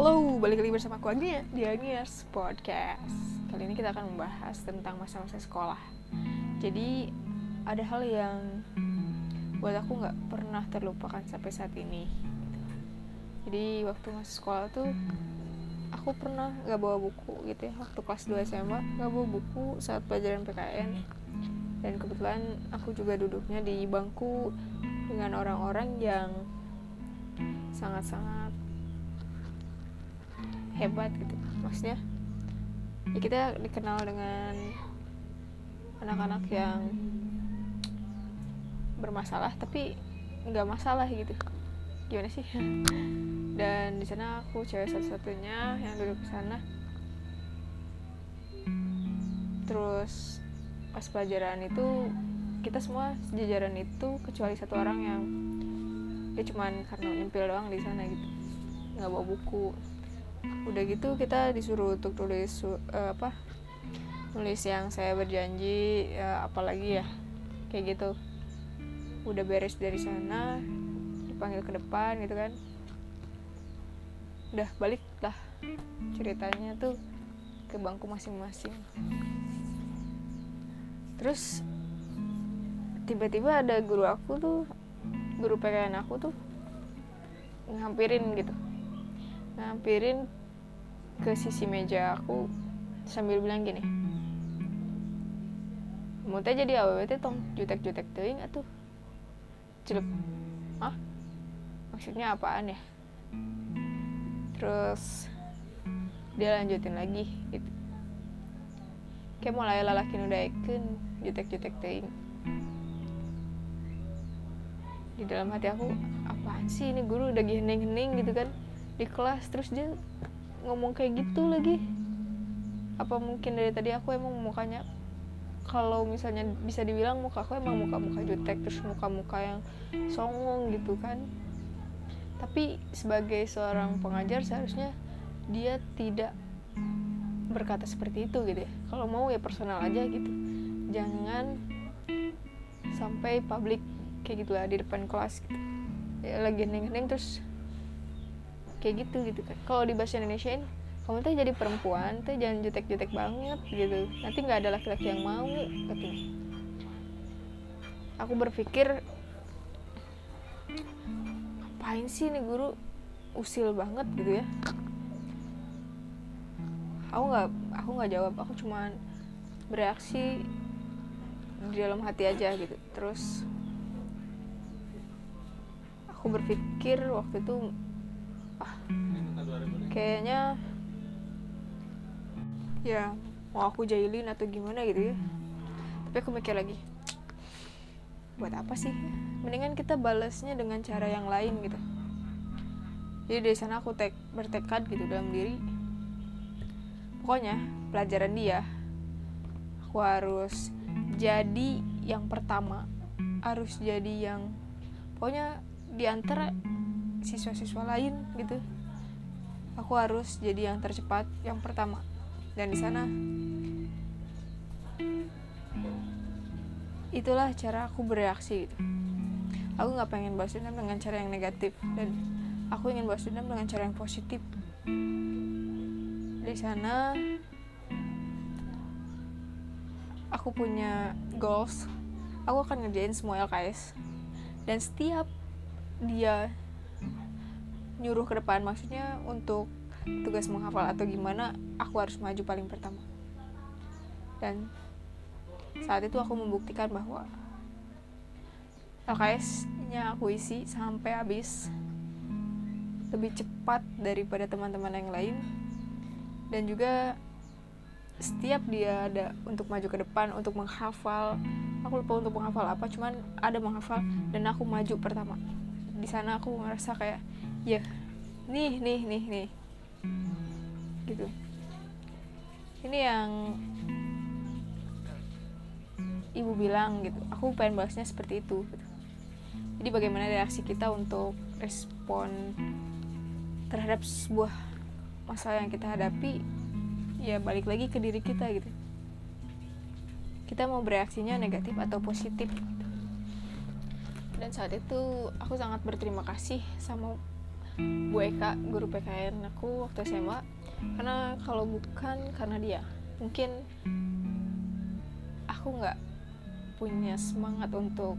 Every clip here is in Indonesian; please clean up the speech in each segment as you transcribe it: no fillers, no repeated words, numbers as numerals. Halo, balik lagi bersama aku Agnya di Agnya's Podcast. Kali ini kita akan membahas tentang masa-masa sekolah. Jadi ada hal yang buat aku gak pernah terlupakan sampai saat ini. Jadi waktu masa sekolah tuh aku pernah gak bawa buku gitu ya. Waktu kelas 2 SMA gak bawa buku saat pelajaran PKN. Dan kebetulan aku juga duduknya di bangku dengan orang-orang yang sangat-sangat hebat gitu. Maksudnya ya kita dikenal dengan anak-anak yang bermasalah tapi nggak masalah gitu, gimana sih. Dan di sana aku cewek satu-satunya yang duduk di sana. Terus pas pelajaran itu kita semua sejajaran itu kecuali satu orang yang dia cuman karena nyempil doang di sana gitu, nggak bawa buku. Udah gitu kita disuruh untuk nulis yang saya berjanji, apalagi ya kayak gitu. Udah beres dari sana dipanggil ke depan gitu kan, udah balik lah ceritanya tuh ke bangku masing-masing. Terus tiba-tiba ada guru PKN aku tuh ngampirin ke sisi meja aku sambil bilang gini, "Mutnya jadi aww teh tong jutek-jutek teuing atuh." Celup. Hah? Maksudnya apaan ya? Terus dia lanjutin lagi gitu. "Kayak mulai lalaki nu daekeun jutek-jutek teuing." Di dalam hati aku, apaan sih ini guru udah hening-hening gitu kan di kelas terus dia ngomong kayak gitu lagi. Apa mungkin dari tadi aku emang mukanya, kalau misalnya bisa dibilang muka aku emang muka-muka jutek, terus muka-muka yang songong gitu kan. Tapi sebagai seorang pengajar seharusnya dia tidak berkata seperti itu gitu ya. Kalau mau ya personal aja gitu, jangan sampai publik kayak gitulah di depan kelas gitu. Ya, lagi hening-hening terus kayak gitu kan. Kalau di bahasa Indonesiain, kamu tuh jadi perempuan tuh jangan jutek-jutek banget gitu, nanti nggak ada laki-laki yang mau katanya. Aku berpikir ngapain sih nih guru usil banget gitu ya. Aku nggak jawab, aku cuman bereaksi di dalam hati aja gitu. Terus aku berpikir waktu itu kayaknya ya mau aku jahilin atau gimana gitu ya. Tapi aku mikir lagi, buat apa sih, mendingan kita balasnya dengan cara yang lain gitu. Jadi dari sana aku bertekad gitu dalam diri, pokoknya pelajaran dia aku harus jadi yang pertama, harus jadi yang pokoknya diantara siswa-siswa lain gitu. Aku harus jadi yang tercepat, yang pertama. Dan di sana itulah cara aku bereaksi gitu. Aku nggak pengen balas dendam dengan cara yang negatif, dan aku ingin balas dendam dengan cara yang positif. Di sana aku punya goals, aku akan ngerjain semua LKS. Dan setiap dia nyuruh ke depan, maksudnya untuk tugas menghafal atau gimana, aku harus maju paling pertama. Dan saat itu aku membuktikan bahwa LKS-nya aku isi sampai habis lebih cepat daripada teman-teman yang lain. Dan juga setiap dia ada untuk maju ke depan, untuk menghafal, aku lupa untuk menghafal apa, cuman ada menghafal dan aku maju pertama. Di sana aku ngerasa kayak ya, nih gitu, ini yang ibu bilang gitu. Aku pengen balasnya seperti itu gitu. Jadi bagaimana reaksi kita untuk respon terhadap sebuah masalah yang kita hadapi, ya balik lagi ke diri kita gitu, kita mau bereaksinya negatif atau positif gitu. Dan saat itu aku sangat berterima kasih sama Bu Eka, guru PKN aku waktu SMA. Karena kalau bukan karena dia, mungkin aku nggak punya semangat untuk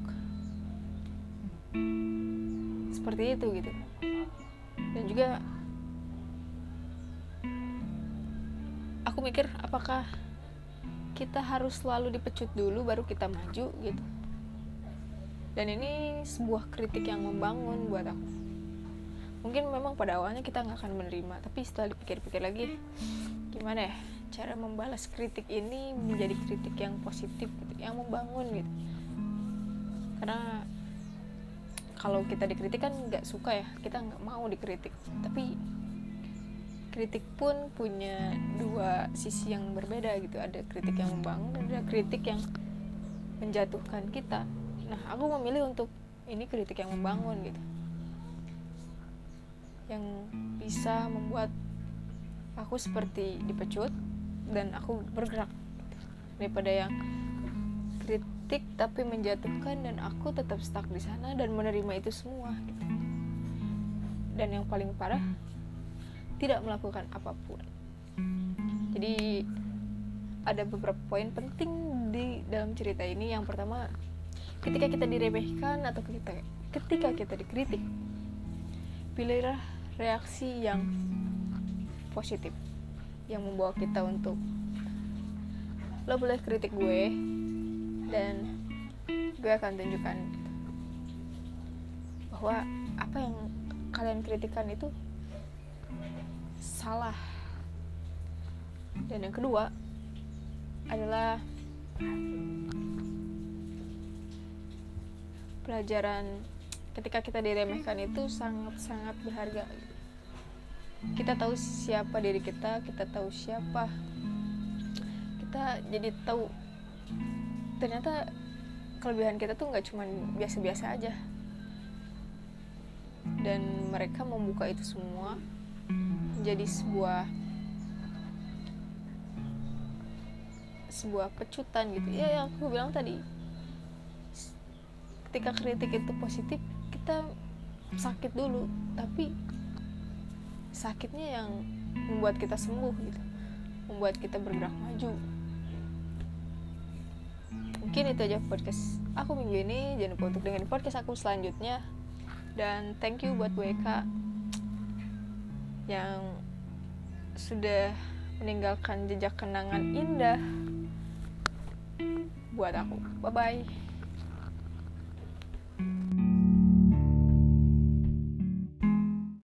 seperti itu gitu. Dan juga aku mikir, apakah kita harus selalu dipecut dulu baru kita maju gitu. Dan ini sebuah kritik yang membangun buat aku. Mungkin memang pada awalnya kita nggak akan menerima, tapi setelah dipikir-pikir lagi, gimana ya cara membalas kritik ini menjadi kritik yang positif gitu, yang membangun gitu. Karena kalau kita dikritik kan nggak suka ya, kita nggak mau dikritik. Tapi kritik pun punya dua sisi yang berbeda gitu. Ada kritik yang membangun, ada kritik yang menjatuhkan kita. Nah, aku memilih untuk ini kritik yang membangun gitu, yang bisa membuat aku seperti dipecut dan aku bergerak gitu. Daripada yang kritik tapi menjatuhkan dan aku tetap stuck di sana dan menerima itu semua gitu. Dan yang paling parah, tidak melakukan apapun. Jadi ada beberapa poin penting di dalam cerita ini. Yang pertama, ketika kita diremehkan atau ketika kita dikritik, pilihlah reaksi yang positif, yang membawa kita untuk, lo boleh kritik gue dan gue akan tunjukkan bahwa apa yang kalian kritikan itu salah. Dan yang kedua adalah pelajaran ketika kita diremehkan itu sangat-sangat berharga. Kita tahu siapa diri kita, kita tahu siapa kita, jadi tahu ternyata kelebihan kita tuh nggak cuma biasa-biasa aja. Dan mereka membuka itu semua menjadi sebuah pecutan gitu ya, yang aku bilang tadi. Ketika kritik itu positif, kita sakit dulu, tapi sakitnya yang membuat kita sembuh gitu, membuat kita bergerak maju. Mungkin itu aja podcast aku minggu ini. Jangan lupa untuk dengerin podcast aku selanjutnya. Dan thank you buat Bu Eka yang sudah meninggalkan jejak kenangan indah buat aku. Bye-bye.